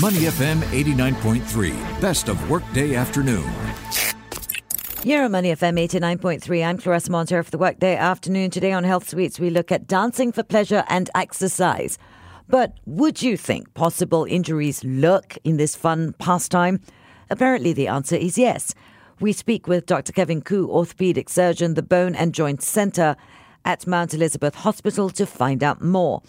Money FM 89.3, best of Workday Afternoon. Here on Money FM 89.3, I'm Clarissa Montero for the Workday Afternoon. Today on Health Suites, we look at dancing for pleasure and exercise. But would you think possible injuries lurk in this fun pastime? Apparently the answer is yes. We speak with Dr. Kevin Koo, orthopedic surgeon, the Bone and Joint Center at Mount Elizabeth Hospital, to find out more.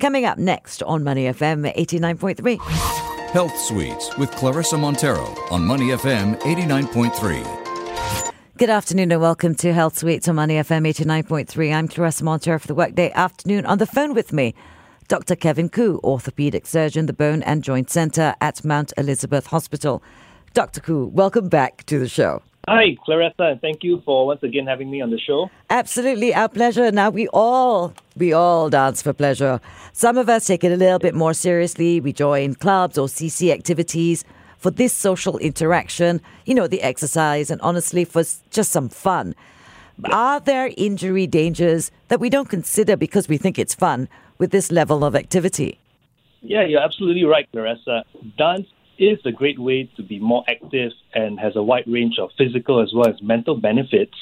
Coming up next on Money FM 89.3. Health Suites with Clarissa Montero on Money FM 89.3. Good afternoon and welcome to Health Suites on Money FM 89.3. I'm Clarissa Montero for the Workday Afternoon. On the phone with me, Dr. Kevin Koo, orthopedic surgeon, the Bone and Joint Center at Mount Elizabeth Hospital. Dr. Koo, welcome back to the show. Hi, Clarissa, and thank you for once again having me on the show. Absolutely, our pleasure. Now, we all dance for pleasure. Some of us take it a little bit more seriously. We join clubs or CC activities for this social interaction, you know, the exercise, and honestly, for just some fun. Are there injury dangers that we don't consider because we think it's fun with this level of activity? Yeah, you're absolutely right, Clarissa. Dance is a great way to be more active and has a wide range of physical as well as mental benefits.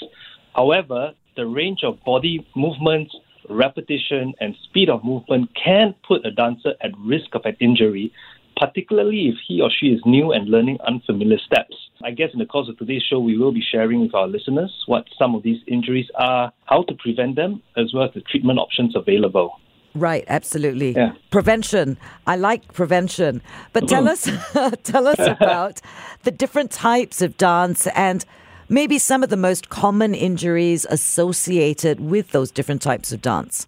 However, the range of body movements, repetition, and speed of movement can put a dancer at risk of an injury, particularly if he or she is new and learning unfamiliar steps. I guess in the course of today's show, we will be sharing with our listeners what some of these injuries are, how to prevent them, as well as the treatment options available. Right, absolutely. Yeah. Prevention. I like prevention. But tell us about the different types of dance and maybe some of the most common injuries associated with those different types of dance.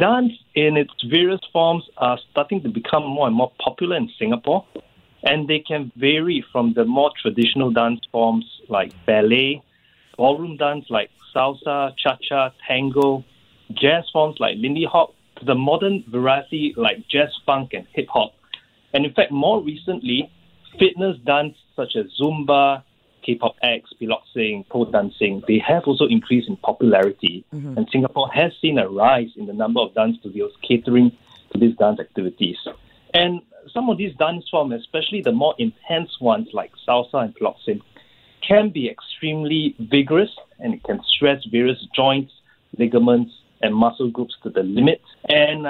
Dance in its various forms are starting to become more and more popular in Singapore, and they can vary from the more traditional dance forms like ballet, ballroom dance like salsa, cha-cha, tango, jazz forms like Lindy Hop, to the modern variety like jazz funk and hip-hop. And in fact, more recently, fitness dance such as Zumba, K-pop X, Piloxing, pole dancing, they have also increased in popularity. Mm-hmm. And Singapore has seen a rise in the number of dance studios catering to these dance activities. And some of these dance forms, especially the more intense ones like salsa and Piloxing, can be extremely vigorous, and it can stress various joints, ligaments, and muscle groups to the limit. And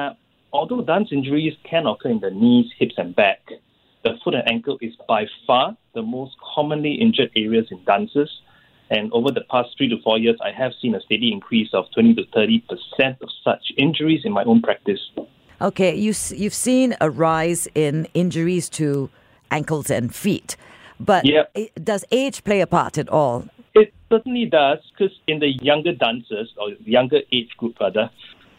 although dance injuries can occur in the knees, hips, and back, the foot and ankle is by far the most commonly injured areas in dancers. And over the past 3 to 4 years, I have seen a steady increase of 20 to 30% of such injuries in my own practice. Okay, you've seen a rise in injuries to ankles and feet. But does age play a part at all? It certainly does, because in the younger dancers, or younger age group rather,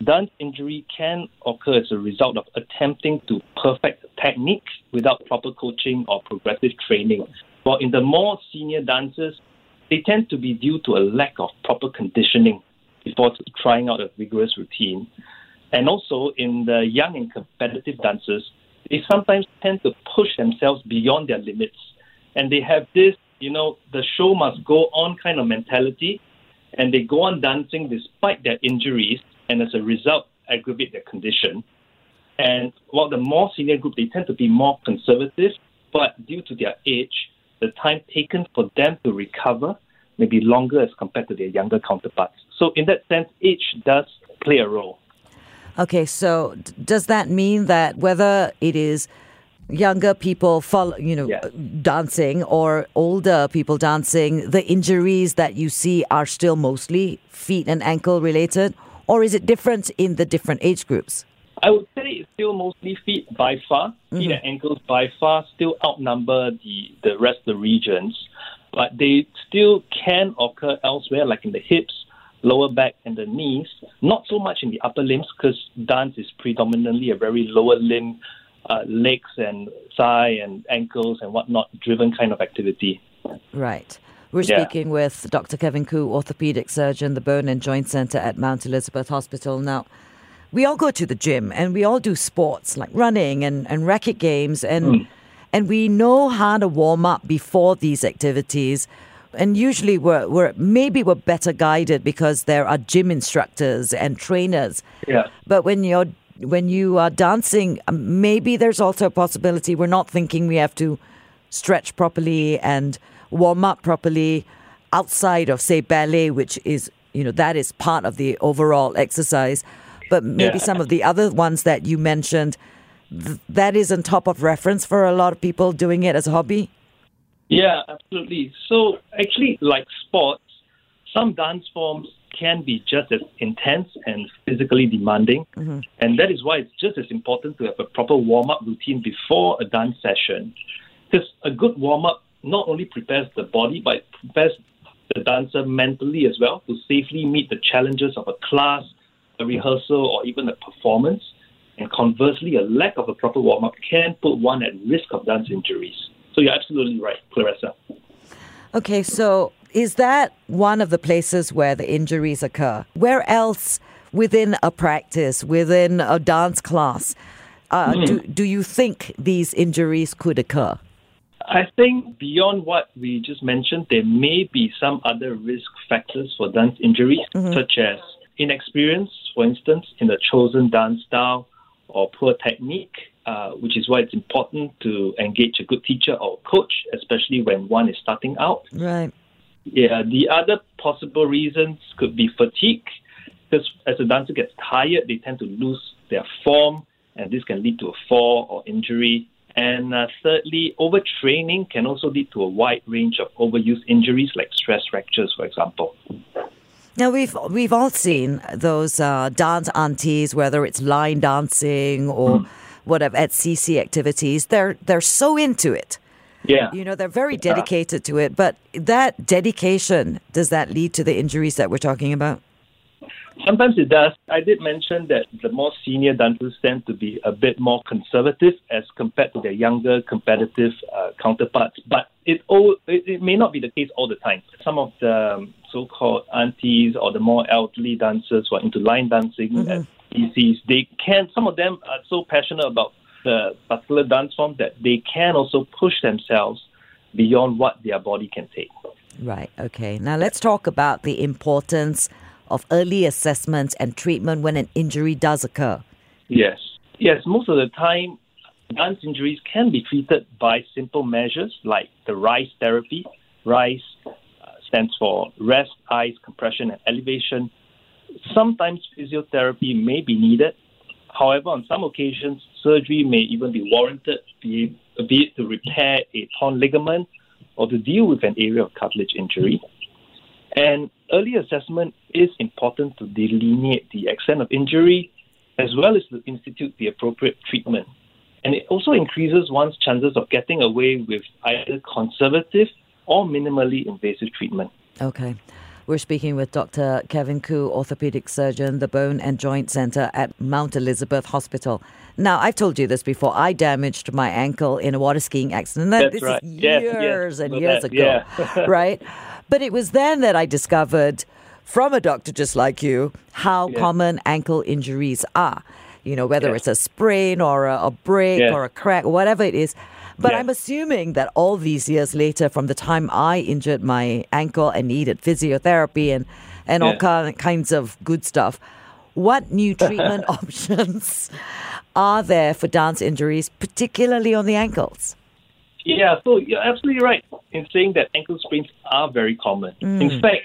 dance injury can occur as a result of attempting to perfect technique without proper coaching or progressive training. While in the more senior dancers, they tend to be due to a lack of proper conditioning before trying out a vigorous routine. And also in the young and competitive dancers, they sometimes tend to push themselves beyond their limits. And they have this, the show must go on kind of mentality. And they go on dancing despite their injuries, and as a result, aggravate their condition. And while the more senior group, they tend to be more conservative, but due to their age, the time taken for them to recover may be longer as compared to their younger counterparts. So in that sense, age does play a role. Okay, so does that mean that whether it is younger people dancing or older people dancing, the injuries that you see are still mostly feet and ankle related? Or is it different in the different age groups? I would say it's still mostly feet by far. Mm-hmm. Feet and ankles by far still outnumber the rest of the regions. But they still can occur elsewhere, like in the hips, lower back, and the knees. Not so much in the upper limbs, because dance is predominantly a very lower limb, legs and thigh and ankles and whatnot driven kind of activity. Right. We're speaking with Dr. Kevin Koo, orthopedic surgeon, the Bone and Joint Center at Mount Elizabeth Hospital. Now, we all go to the gym and we all do sports like running and racket games and we know how to warm up before these activities. And usually we're better guided because there are gym instructors and trainers. Yeah. But when you're when you are dancing, maybe there's also a possibility we're not thinking we have to stretch properly and warm up properly outside of, say, ballet, which is, you know, that is part of the overall exercise. But maybe some of the other ones that you mentioned, that is on top of reference for a lot of people doing it as a hobby? Yeah, absolutely. So actually, like sports, some dance forms can be just as intense and physically demanding. Mm-hmm. And that is why it's just as important to have a proper warm-up routine before a dance session. Because a good warm-up not only prepares the body, but it prepares the dancer mentally as well to safely meet the challenges of a class, a rehearsal, or even a performance. And conversely, a lack of a proper warm-up can put one at risk of dance injuries. So you're absolutely right, Clarissa. Okay, so is that one of the places where the injuries occur? Where else within a practice, within a dance class, do you think these injuries could occur? I think beyond what we just mentioned, there may be some other risk factors for dance injuries, such as inexperience, for instance, in the chosen dance style or poor technique, which is why it's important to engage a good teacher or coach, especially when one is starting out. Right. Yeah, the other possible reasons could be fatigue, because as a dancer gets tired, they tend to lose their form, and this can lead to a fall or injury. And thirdly, overtraining can also lead to a wide range of overuse injuries, like stress fractures, for example. Now, we've all seen those dance aunties, whether it's line dancing or whatever, at CC activities. They're so into it. Yeah. You know, they're very dedicated to it. But that dedication, does that lead to the injuries that we're talking about? Sometimes it does. I did mention that the more senior dancers tend to be a bit more conservative as compared to their younger competitive counterparts. But it may not be the case all the time. Some of the so-called aunties or the more elderly dancers who are into line dancing at DCs, some of them are so passionate about the particular dance form that they can also push themselves beyond what their body can take. Right, okay. Now let's talk about the importance of early assessment and treatment when an injury does occur. Yes, most of the time, dance injuries can be treated by simple measures like the RICE therapy. RICE stands for rest, ice, compression, and elevation. Sometimes physiotherapy may be needed. However, on some occasions, surgery may even be warranted, be it to repair a torn ligament or to deal with an area of cartilage injury. And early assessment is important to delineate the extent of injury as well as to institute the appropriate treatment. And it also increases one's chances of getting away with either conservative or minimally invasive treatment. Okay. We're speaking with Dr. Kevin Koo, orthopedic surgeon, the Bone and Joint Center at Mount Elizabeth Hospital. Now, I've told you this before. I damaged my ankle in a water skiing accident. That's right. Years ago, yeah. Right? But it was then that I discovered from a doctor just like you how common ankle injuries are, you know, whether it's a sprain or a break or a crack, whatever it is. But I'm assuming that all these years later, from the time I injured my ankle and needed physiotherapy and all kinds of good stuff, what new treatment options are there for dance injuries, particularly on the ankles? Yeah, so you're absolutely right in saying that ankle sprains are very common. In fact,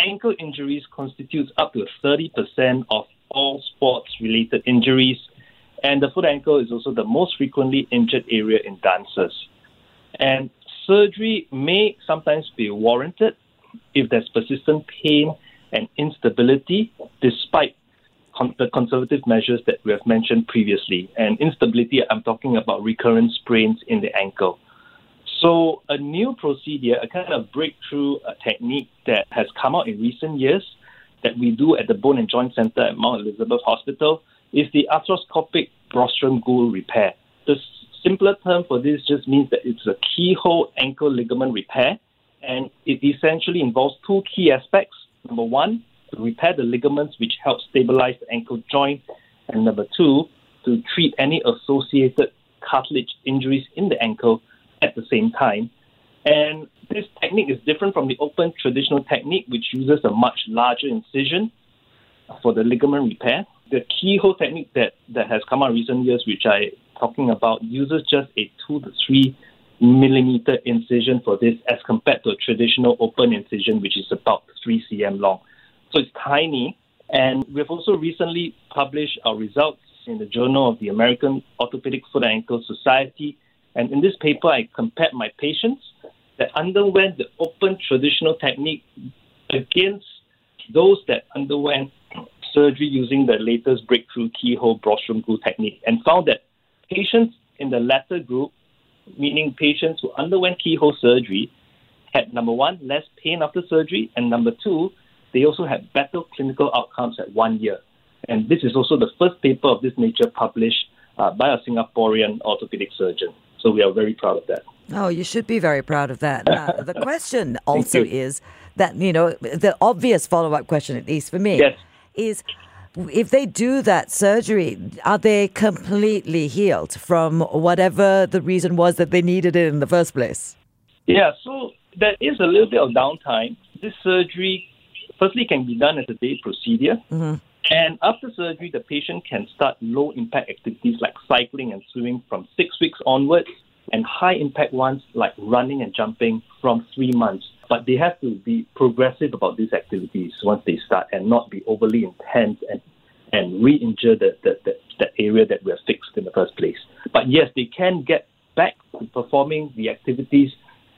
ankle injuries constitute up to 30% of all sports-related injuries, and the foot ankle is also the most frequently injured area in dancers. And surgery may sometimes be warranted if there's persistent pain and instability, despite the conservative measures that we have mentioned previously. And instability, I'm talking about recurrent sprains in the ankle. So a new procedure, a kind of breakthrough technique that has come out in recent years that we do at the Bone and Joint Center at Mount Elizabeth Hospital is the Arthroscopic Brostrom-Gould Repair. The simpler term for this just means that it's a keyhole ankle ligament repair, and it essentially involves two key aspects. Number one, to repair the ligaments which help stabilize the ankle joint, and number two, to treat any associated cartilage injuries in the ankle at the same time. And this technique is different from the open traditional technique, which uses a much larger incision for the ligament repair. the key whole technique that has come out in recent years, which I'm talking about, uses just a 2 to 3 millimeter incision for this as compared to a traditional open incision, which is about 3 cm long. So it's tiny. And we've also recently published our results in the Journal of the American Orthopedic Foot and Ankle Society. And in this paper, I compared my patients that underwent the open traditional technique against those that underwent surgery using the latest breakthrough keyhole Broström-Gould technique, and found that patients in the latter group, meaning patients who underwent keyhole surgery, had, number one, less pain after surgery, and number two, they also had better clinical outcomes at 1 year. And this is also the first paper of this nature published by a Singaporean orthopedic surgeon. So we are very proud of that. Oh, you should be very proud of that. The question also is that, you know, the obvious follow-up question, at least for me, yes, is if they do that surgery, are they completely healed from whatever the reason was that they needed it in the first place? Yeah, so there is a little bit of downtime. This surgery, firstly, can be done as a day procedure. Mm-hmm. And after surgery, the patient can start low-impact activities like cycling and swimming from 6 weeks onwards, and high-impact ones like running and jumping from 3 months. But they have to be progressive about these activities once they start and not be overly intense and re-injure the area that we have fixed in the first place. But yes, they can get back to performing the activities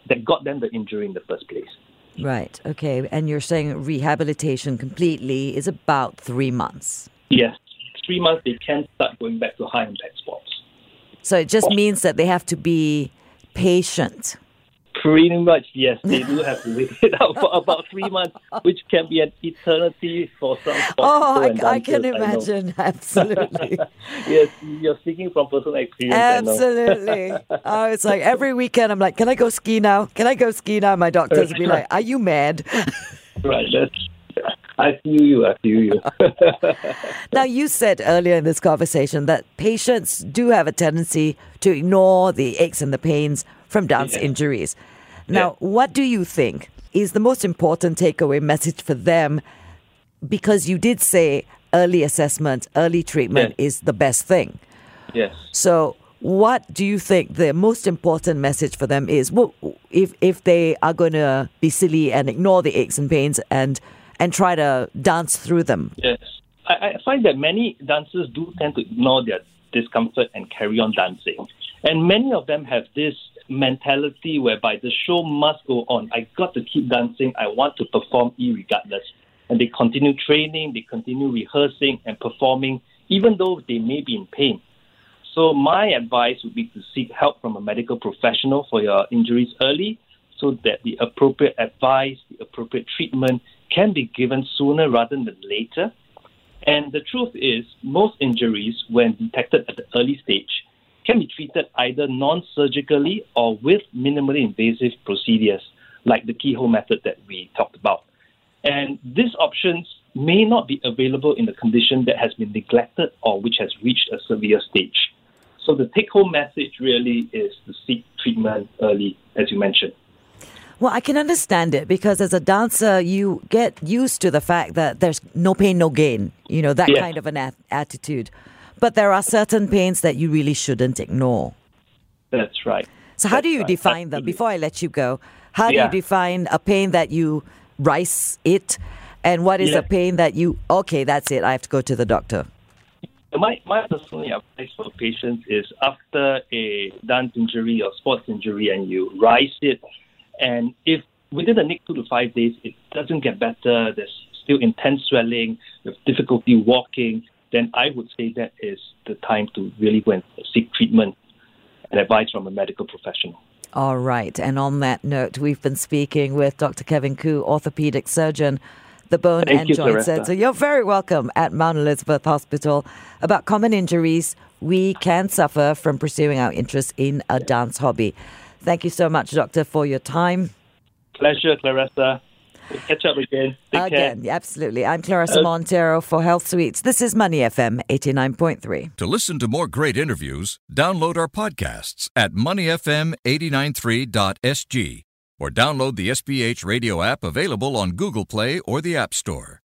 that got them the injury in the first place. Right, okay. And you're saying rehabilitation completely is about 3 months? Yes, 3 months they can start going back to high-impact sports. So it just means that they have to be patient. Pretty much, yes. They do have to wait it out for about 3 months, which can be an eternity for some. Oh, I can imagine. Absolutely. Yes, you're speaking from personal experience. Absolutely. Oh, it's like every weekend I'm like, can I go ski now? Can I go ski now? My doctors will be like, are you mad? Right, that's... I feel you. Now, you said earlier in this conversation that patients do have a tendency to ignore the aches and the pains from dance injuries. Now, what do you think is the most important takeaway message for them? Because you did say early assessment, early treatment is the best thing. Yes. So what do you think the most important message for them is? Well, if they are going to be silly and ignore the aches and pains and try to dance through them? Yes. I find that many dancers do tend to ignore their discomfort and carry on dancing. And many of them have this mentality whereby the show must go on. I got to keep dancing. I want to perform irregardless. And they continue training, they continue rehearsing and performing, even though they may be in pain. So my advice would be to seek help from a medical professional for your injuries early, so that the appropriate advice, the appropriate treatment can be given sooner rather than later. And the truth is, most injuries, when detected at the early stage, can be treated either non-surgically or with minimally invasive procedures, like the keyhole method that we talked about. And these options may not be available in the condition that has been neglected or which has reached a severe stage. So the take-home message really is to seek treatment early, as you mentioned. Well, I can understand it, because as a dancer, you get used to the fact that there's no pain, no gain, you know, that kind of an attitude. But there are certain pains that you really shouldn't ignore. That's right. So how do you define them? Before I let you go, how do you define a pain that you RICE it, and what is a pain that you, okay, that's it, I have to go to the doctor? My personal advice for patients is after a dance injury or sports injury and you RICE it, and if within the next 2 to 5 days it doesn't get better, there's still intense swelling, there's difficulty walking, then I would say that is the time to really go and seek treatment and advice from a medical professional. All right. And on that note, we've been speaking with Dr. Kevin Koo, orthopedic surgeon, the Bone and Joint Center. You're very welcome at Mount Elizabeth Hospital, about common injuries we can suffer from pursuing our interest in a dance hobby. Thank you so much, Doctor, for your time. Pleasure, Clarissa. We'll catch up again. Take care. Absolutely. I'm Clarissa Montero for Health Suites. This is Money FM 89.3. To listen to more great interviews, download our podcasts at moneyfm893.sg or download the SPH Radio app available on Google Play or the App Store.